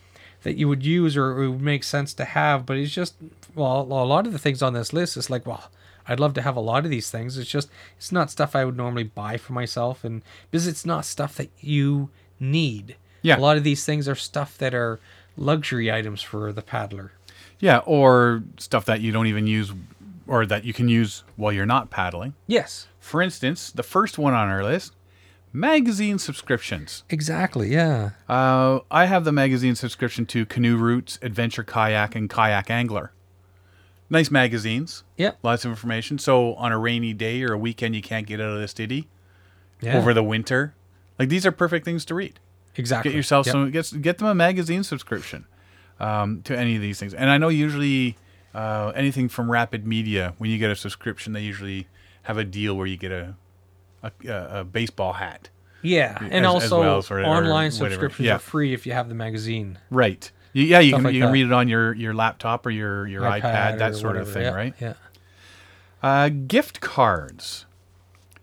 that you would use or, or it would make sense to have, but it's just, well, a lot of the things on this list, it's like, well, I'd love to have a lot of these things. It's just, it's not stuff I would normally buy for myself, and because it's not stuff that you need. Yeah. A lot of these things are stuff that are luxury items for the paddler. Yeah, or stuff that you don't even use or that you can use while you're not paddling. Yes. For instance, the first one on our list, magazine subscriptions. Exactly, yeah. Uh, I have the magazine subscription to Canoe Roots, Adventure Kayak, and Kayak Angler. Nice magazines. Yep. Lots of information. So on a rainy day or a weekend you can't get out of the city yeah. over the winter. Like these are perfect things to read. Exactly. Get yourself yep. some, get, get them a magazine subscription. Um, to any of these things. And I know usually uh, anything from Rapid Media, when you get a subscription, they usually have a deal where you get a a, a baseball hat. Yeah, as, and also as well, sort of, online subscriptions yeah. are free if you have the magazine. Right. Yeah, you can like you that. can read it on your, your laptop or your, your iPad, iPad that sort whatever. of thing, yeah. right? Yeah. Uh, gift cards.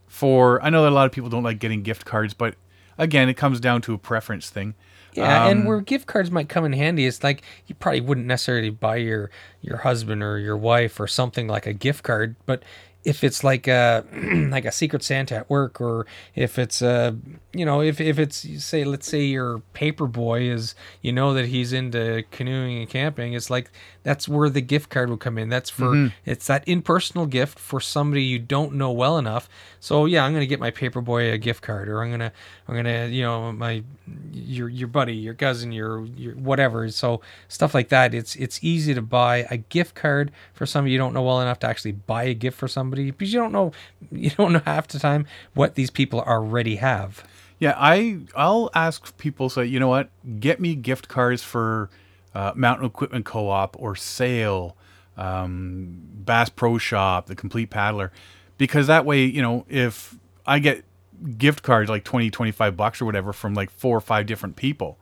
For I know that a lot of people don't like getting gift cards, but again, it comes down to a preference thing. Yeah, um, and where gift cards might come in handy is like you probably wouldn't necessarily buy your your husband or your wife or something like a gift card, but if it's like a like a Secret Santa at work, or if it's a you know if if it's say let's say your paper boy is you know that he's into canoeing and camping, it's like that's where the gift card would come in. That's for mm-hmm. it's that impersonal gift for somebody you don't know well enough. So yeah, I'm gonna get my paper boy a gift card, or I'm gonna I'm gonna you know my your your buddy, your cousin, your your whatever. So stuff like that. It's it's easy to buy a gift card for somebody you don't know well enough to actually buy a gift for somebody. Somebody, because you don't know, you don't know half the time what these people already have. Yeah, I I'll ask people, say, you know what, get me gift cards for uh, Mountain Equipment Co-op or Sale, um, Bass Pro Shop, the Complete Paddler, because that way, you know, if I get gift cards like twenty, twenty-five bucks or whatever from like four or five different people,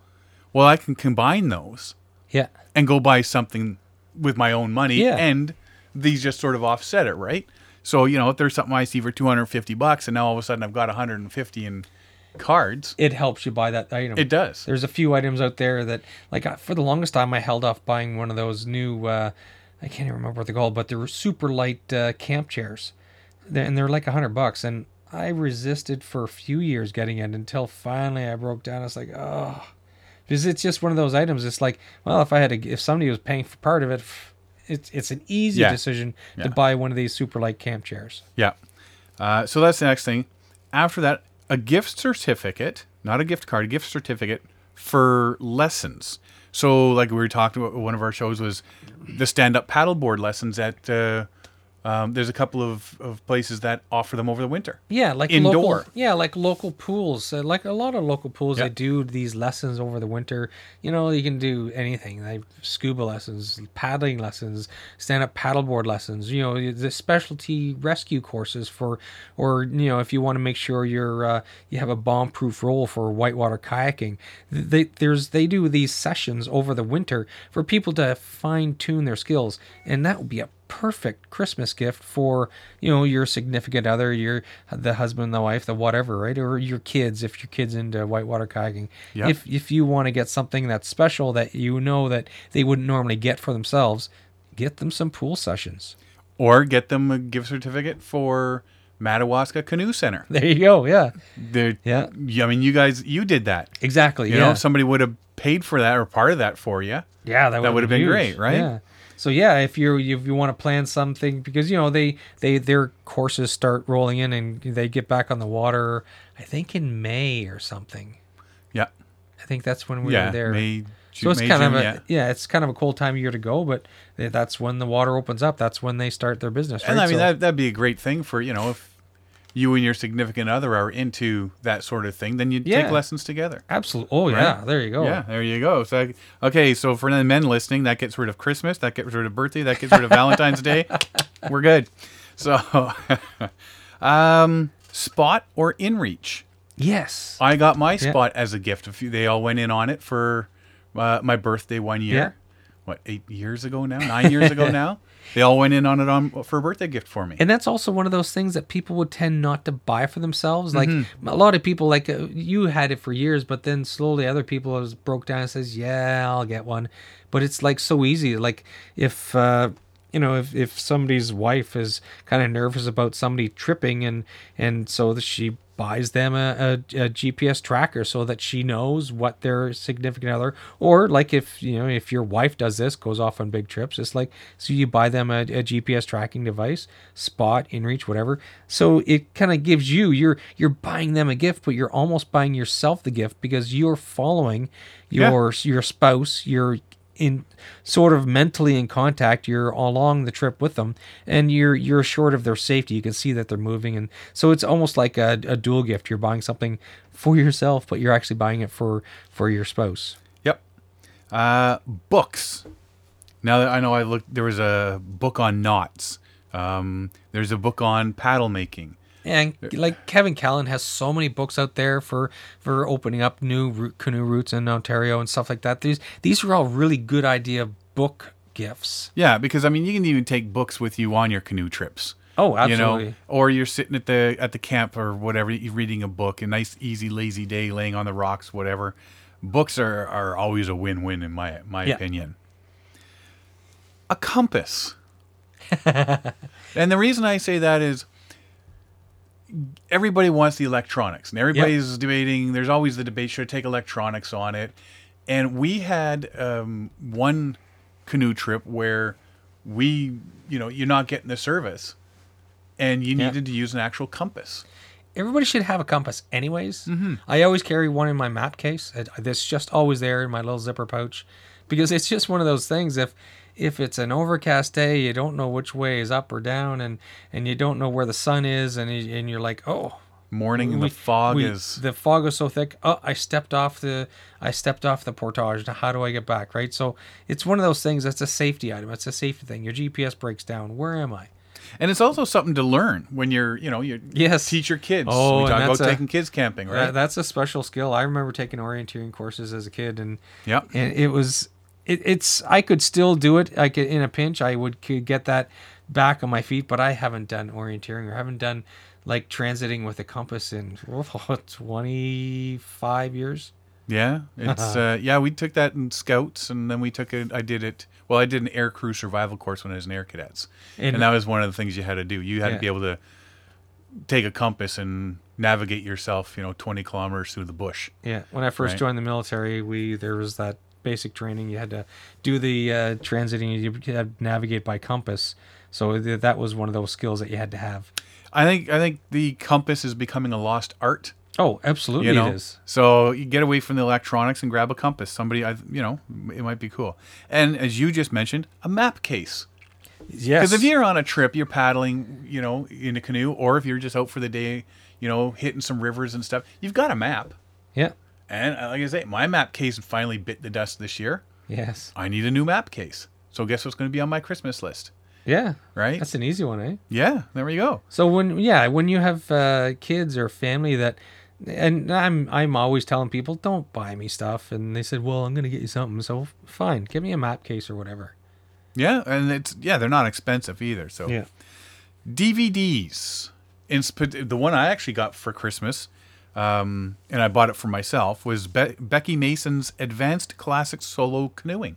well, I can combine those, yeah, and go buy something with my own money, yeah. and these just sort of offset it, right? So, you know, if there's something I see for two hundred fifty bucks and now all of a sudden I've got one hundred fifty in cards. It helps you buy that item. It does. There's a few items out there that, like, for the longest time I held off buying one of those new, uh, I can't even remember what they're called, but they were super light uh, camp chairs. They're, and they're like one hundred bucks. And I resisted for a few years getting it until finally I broke down. I was like, oh. Because it's just one of those items. It's like, well, if I had to, if somebody was paying for part of it, It's it's an easy yeah. decision yeah. to buy one of these super light camp chairs. Yeah. Uh, so that's the next thing. After that, a gift certificate, not a gift card, a gift certificate for lessons. So like we were talking about, one of our shows was the stand-up paddleboard lessons at, uh, um, there's a couple of, of places that offer them over the winter. Yeah. like Indoor. Local, yeah, like local pools. Uh, like a lot of local pools, yeah. they do these lessons over the winter. You know, you can do anything. Like scuba lessons, paddling lessons, stand-up paddleboard lessons. You know, the specialty rescue courses for, or, you know, if you want to make sure you're uh, you have a bomb-proof roll for whitewater kayaking. They, there's, they do these sessions over the winter for people to fine-tune their skills. And that would be a perfect Christmas gift for, you know, your significant other, your the husband, the wife, the whatever, right? Or your kids, if your kid's into whitewater kayaking. Yep. If if you want to get something that's special that you know that they wouldn't normally get for themselves, get them some pool sessions. Or get them a gift certificate for Madawaska Canoe Center. There you go, yeah. They're, yeah. I mean, you guys, you did that. Exactly, you yeah. know, if somebody would have paid for that or part of that for you, yeah, that, that would have been huge. Great, right? Yeah. So yeah, if you if you want to plan something, because you know they, they their courses start rolling in and they get back on the water, I think in May or something. Yeah, I think that's when we yeah, were there. May, so it's May, kind June, of a yeah. yeah, it's kind of a cool time of year to go, but that's when the water opens up. That's when they start their business. Right? And I mean so, that that'd be a great thing for you know if you and your significant other are into that sort of thing, then you yeah. take lessons together. Absolutely. Oh, right? yeah. There you go. Yeah, there you go. So, okay, so for the men listening, that gets rid of Christmas, that gets rid of birthday, that gets rid of Valentine's Day. We're good. So, um, spot or in-reach? Yes. I got my spot yeah. as a gift. They all went in on it for uh, my birthday one year. Yeah. What, eight years ago now? Nine years ago now? They all went in on it on for a birthday gift for me. And that's also one of those things that people would tend not to buy for themselves. Like mm-hmm. a lot of people, like uh, you had it for years, but then slowly other people has broke down and says, yeah, I'll get one. But it's like so easy. Like if, uh, you know, if, if somebody's wife is kind of nervous about somebody tripping and, and so that she buys them a, a, a G P S tracker so that she knows what their significant other, or like if, you know, if your wife does this, goes off on big trips, it's like, so you buy them a, a G P S tracking device, Spot, InReach, whatever. So it kind of gives you, you're, you're buying them a gift, but you're almost buying yourself the gift because you're following your, yeah. your spouse, your in sort of mentally in contact, you're along the trip with them and you're you're assured of their safety. You can see that they're moving, and so it's almost like a, a dual gift. You're buying something for yourself, but you're actually buying it for for your spouse. Yep. Uh books. Now that I know I looked, there was a book on knots, um there's a book on paddle making, And like Kevin Callan has so many books out there for for opening up new root, canoe routes in Ontario and stuff like that. These these are all really good idea book gifts. Yeah, because I mean, you can even take books with you on your canoe trips. Oh, absolutely. You know, or you're sitting at the at the camp or whatever, you're reading a book, a nice, easy, lazy day, laying on the rocks, whatever. Books are, are always a win-win in my my yeah. opinion. A compass. And the reason I say that is everybody wants the electronics, and everybody's yep. debating. There's always the debate, should I take electronics on it? And we had um, one canoe trip where we, you know, you're not getting the service, and you needed yep. to use an actual compass. Everybody should have a compass anyways. Mm-hmm. I always carry one in my map case. It's just always there in my little zipper pouch, because it's just one of those things. If if it's an overcast day, you don't know which way is up or down, and, and you don't know where the sun is, and and you're like, oh, morning, we, and the fog we, is the fog is so thick. Oh, I stepped off the I stepped off the portage. Now how do I get back? Right. So it's one of those things that's a safety item. It's a safety thing. Your G P S breaks down. Where am I? And it's also something to learn when you're, you know, you yes. teach your kids. Oh, we talk about a, taking kids camping, right? That, that's a special skill. I remember taking orienteering courses as a kid, and yeah, and it was, it, it's, I could still do it. I could, in a pinch, I would could get that back on my feet, but I haven't done orienteering or haven't done like transiting with a compass in oh, twenty-five years. Yeah, it's uh, yeah. We took that in Scouts, and then we took it. I did it. Well, I did an air crew survival course when I was in Air Cadets, and, and that was one of the things you had to do. You had yeah. to be able to take a compass and navigate yourself, you know, twenty kilometers through the bush. Yeah. When I first right? joined the military, we there was that basic training. You had to do the uh, transiting. You had to navigate by compass. So th- that was one of those skills that you had to have. I think I think the compass is becoming a lost art. Oh, absolutely, you know? It is. So you get away from the electronics and grab a compass. Somebody, I, you know, it might be cool. And as you just mentioned, a map case. Yes. Because if you're on a trip, you're paddling, you know, in a canoe, or if you're just out for the day, you know, hitting some rivers and stuff, you've got a map. Yeah. And like I say, my map case finally bit the dust this year. Yes. I need a new map case. So guess what's going to be on my Christmas list? Yeah. Right? That's an easy one, eh? Yeah. There we go. So when, yeah, when you have uh, kids or family that... And I'm I'm always telling people, don't buy me stuff. And they said, well, I'm going to get you something. So fine, give me a map case or whatever. Yeah, and it's yeah, they're not expensive either. So yeah. D V Ds. The one I actually got for Christmas, um, and I bought it for myself, was Be- Becky Mason's Advanced Classic Solo Canoeing.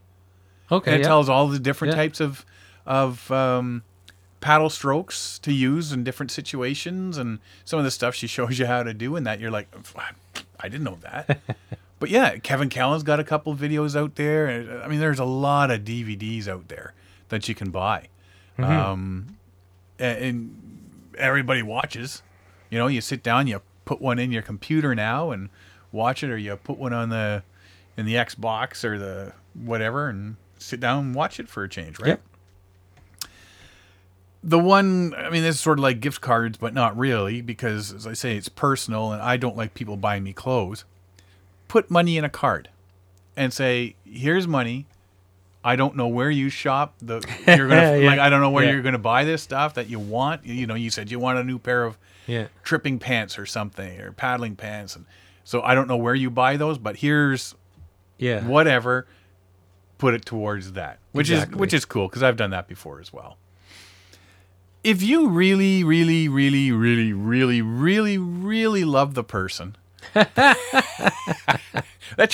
Okay, and it yeah. tells all the different yeah. types of of. Um, paddle strokes to use in different situations, and some of the stuff she shows you how to do in that, you're like, I didn't know that. But yeah, Kevin Callan's got a couple videos out there. I mean, there's a lot of D V Ds out there that you can buy. Mm-hmm. Um, and everybody watches. You know, you sit down, you put one in your computer now and watch it, or you put one on the in the Xbox or the whatever and sit down and watch it for a change, right? Yep. The one, I mean, this is sort of like gift cards, but not really, because, as I say, it's personal, and I don't like people buying me clothes. Put money in a card and say, here's money. I don't know where you shop. The you're gonna yeah. like I don't know where yeah. you're going to buy this stuff that you want. You know, you said you want a new pair of yeah. tripping pants or something, or paddling pants. And so I don't know where you buy those, but here's yeah. whatever. Put it towards that, which exactly. is which is cool, because I've done that before as well. If you really, really, really, really, really, really, really love the person that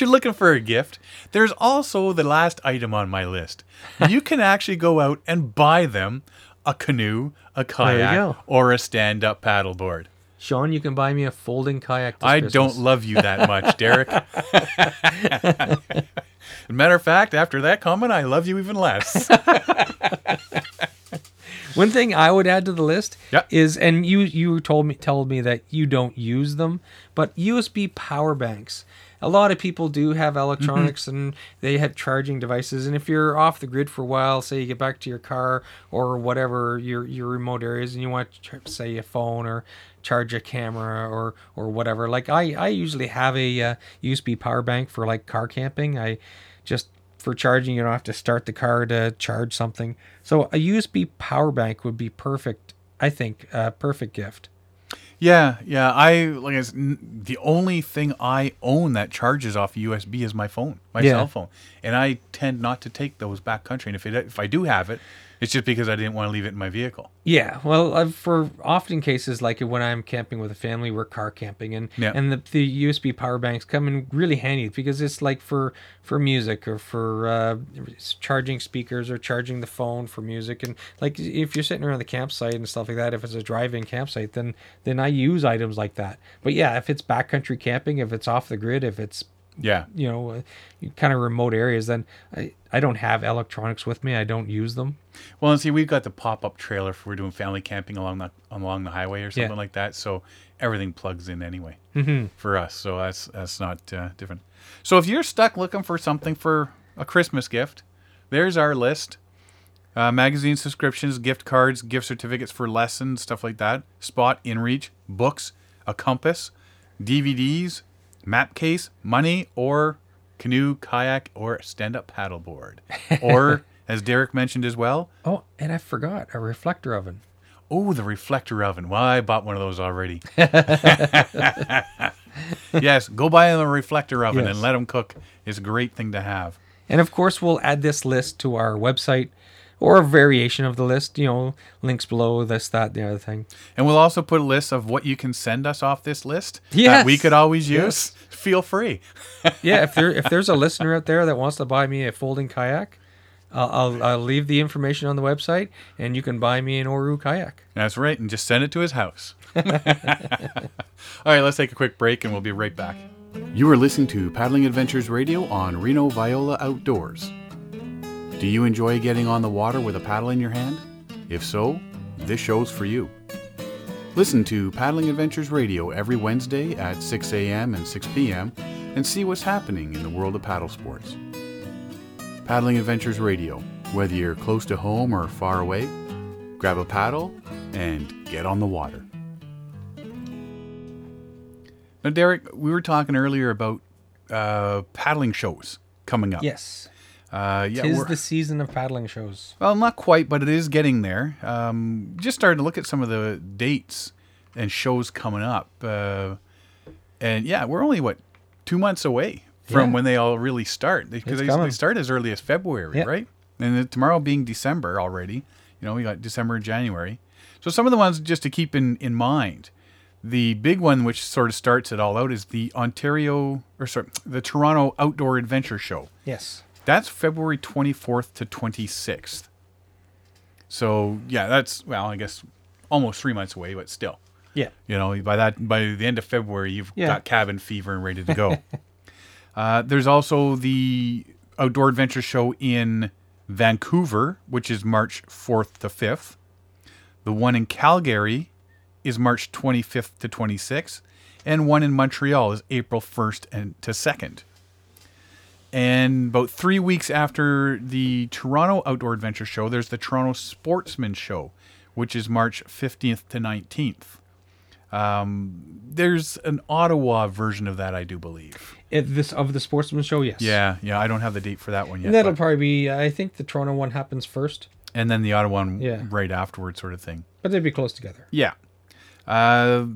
you're looking for a gift, there's also the last item on my list. You can actually go out and buy them a canoe, a kayak, or a stand-up paddleboard. Sean, you can buy me a folding kayak. I Christmas. Don't love you that much, Derek. Matter of fact, after that comment, I love you even less. One thing I would add to the list yep. is, and you you told me told me that you don't use them, but U S B power banks. A lot of people do have electronics mm-hmm. and they have charging devices. And if you're off the grid for a while, say you get back to your car or whatever your your remote areas, and you want to say a phone or charge a camera or or whatever. Like I I usually have a uh, U S B power bank for like car camping. I just For charging, you don't have to start the car to charge something. So a U S B power bank would be perfect, I think, a perfect gift. Yeah, yeah. I like I said, the only thing I own that charges off U S B is my phone, my yeah. cell phone, and I tend not to take those backcountry. And if it, if I do have it, it's just because I didn't want to leave it in my vehicle. Yeah, well, I've, for often cases like when I'm camping with a family, we're car camping, and yeah. and the, the U S B power banks come in really handy because it's like for for music or for uh, charging speakers or charging the phone for music, and like if you're sitting around the campsite and stuff like that, if it's a drive-in campsite, then then I use items like that. But yeah, if it's backcountry camping, if it's off the grid, if it's yeah, you know, uh, kind of remote areas, then I, I don't have electronics with me. I don't use them. Well, and see, we've got the pop-up trailer if we're doing family camping along the along the highway or something yeah. like that. So everything plugs in anyway mm-hmm. for us. So that's that's not uh, different. So if you're stuck looking for something for a Christmas gift, there's our list: uh, magazine subscriptions, gift cards, gift certificates for lessons, stuff like that. Spot, InReach, books, a compass, D V Ds. Map case, money, or canoe, kayak, or stand-up paddleboard. Or, as Derek mentioned as well. Oh, and I forgot, a reflector oven. Oh, the reflector oven. Well, I bought one of those already. Yes, go buy a reflector oven yes. and let them cook. It's a great thing to have. And, of course, we'll add this list to our website or a variation of the list, you know, links below, this, that, the other thing. And we'll also put a list of what you can send us off this list yes. that we could always use. Yes. Feel free. Yeah, if there if there's a listener out there that wants to buy me a folding kayak, uh, I'll, I'll leave the information on the website, and you can buy me an Oru kayak. That's right, and just send it to his house. All right, let's take a quick break, and we'll be right back. You are listening to Paddling Adventures Radio on Reno Viola Outdoors. Do you enjoy getting on the water with a paddle in your hand? If so, this show's for you. Listen to Paddling Adventures Radio every Wednesday at six a.m. and six p.m. and see what's happening in the world of paddle sports. Paddling Adventures Radio, whether you're close to home or far away, grab a paddle and get on the water. Now, Derek, we were talking earlier about uh, paddling shows coming up. Yes. Uh, yeah, Tis the season of paddling shows. Well, not quite, but it is getting there. Um, just started to look at some of the dates and shows coming up. Uh, and yeah, we're only, what, two months away from yeah. when they all really start. Because they, they start as early as February, yeah. right? And tomorrow being December already, you know, we got December and January. So some of the ones just to keep in, in mind. The big one, which sort of starts it all out, is the Ontario, or sorry, the Toronto Outdoor Adventure Show. Yes. That's February twenty-fourth to twenty-sixth. So, yeah, that's, well, I guess almost three months away, but still. Yeah. You know, by that, by the end of February, you've yeah. got cabin fever and ready to go. uh, there's also the Outdoor Adventure Show in Vancouver, which is March fourth to fifth. The one in Calgary is March twenty-fifth to twenty-sixth. And one in Montreal is April first and to second. And about three weeks after the Toronto Outdoor Adventure Show, there's the Toronto Sportsman Show, which is March fifteenth to nineteenth. Um, there's an Ottawa version of that, I do believe. It, this of the Sportsman Show, yes. Yeah, yeah. I don't have the date for that one yet. And that'll probably be, I think the Toronto one happens first. And then the Ottawa one yeah. right afterwards sort of thing. But they'd be close together. Yeah. Uh,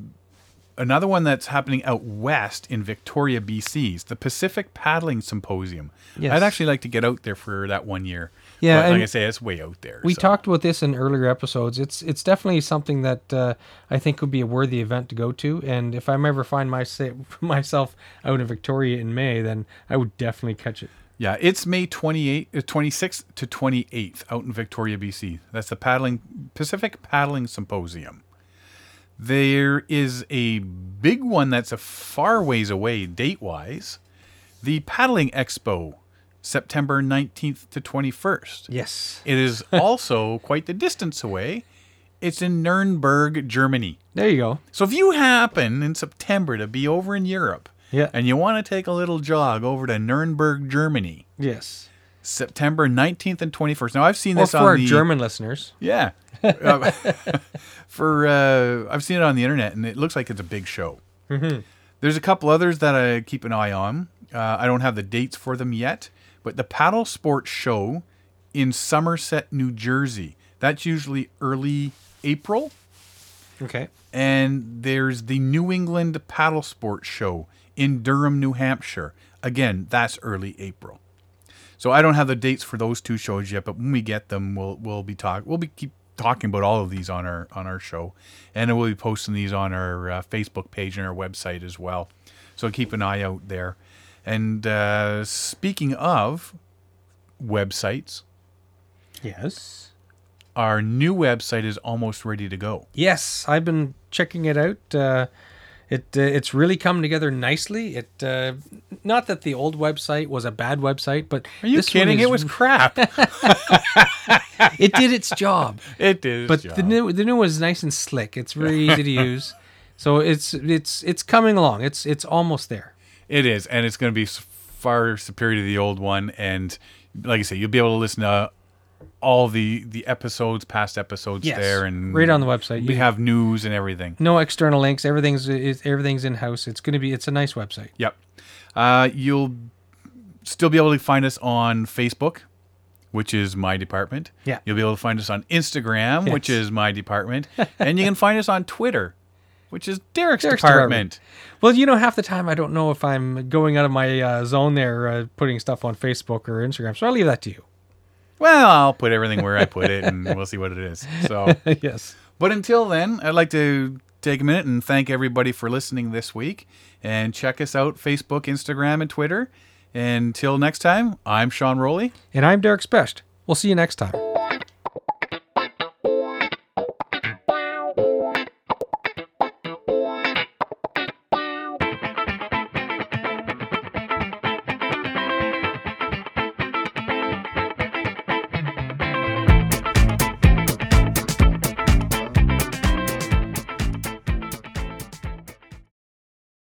Another one that's happening out west in Victoria, B C, is the Pacific Paddling Symposium. Yes. I'd actually like to get out there for that one year. Yeah, but like I say, it's way out there. We so. talked about this in earlier episodes. It's it's definitely something that uh, I think would be a worthy event to go to. And if I ever find my say, myself out in Victoria in May, then I would definitely catch it. Yeah, it's May twenty-eighth, twenty-sixth to twenty-eighth out in Victoria, B C. That's the paddling Pacific Paddling Symposium. There is a big one that's a far ways away date-wise. The Paddling Expo, September nineteenth to twenty-first. Yes. It is also quite the distance away. It's in Nuremberg, Germany. There you go. So if you happen in September to be over in Europe yeah. and you want to take a little jog over to Nuremberg, Germany. Yes. September nineteenth and twenty-first. Now, I've seen this on the... Or for our German listeners. Yeah. uh, for uh, I've seen it on the internet, and it looks like it's a big show. Mm-hmm. There's a couple others that I keep an eye on. Uh, I don't have the dates for them yet, but the Paddle Sports Show in Somerset, New Jersey. That's usually early April. Okay. And there's the New England Paddle Sports Show in Durham, New Hampshire. Again, that's early April. So I don't have the dates for those two shows yet, but when we get them, we'll we'll be talk we'll be keep talking about all of these on our on our show, and we'll be posting these on our uh, Facebook page and our website as well. So keep an eye out there. And uh, speaking of websites, yes, our new website is almost ready to go. Yes, I've been checking it out. Uh, it uh, it's really come together nicely. It uh, not that the old website was a bad website, but are you this kidding? One is... It was crap. It did its job. It did. Its but job. the new the new one is nice and slick. It's really easy to use. So it's it's it's coming along. It's it's almost there. It is, and it's going to be far superior to the old one. And like I say, you'll be able to listen to all the, the episodes, past episodes yes, there, and right on the website. We you, have news and everything. No external links. Everything's everything's in house. It's going to be. It's a nice website. Yep. Uh, you'll still be able to find us on Facebook, which is my department. Yeah. You'll be able to find us on Instagram, yes. which is my department, and you can find us on Twitter. Which is Derek's, Derek's department. department. Well, you know, half the time I don't know if I'm going out of my uh, zone there, uh, putting stuff on Facebook or Instagram. So I'll leave that to you. Well, I'll put everything where I put it, and we'll see what it is. So yes. But until then, I'd like to take a minute and thank everybody for listening this week. And check us out, Facebook, Instagram, and Twitter. Until next time, I'm Sean Rowley. And I'm Derek Specht. We'll see you next time.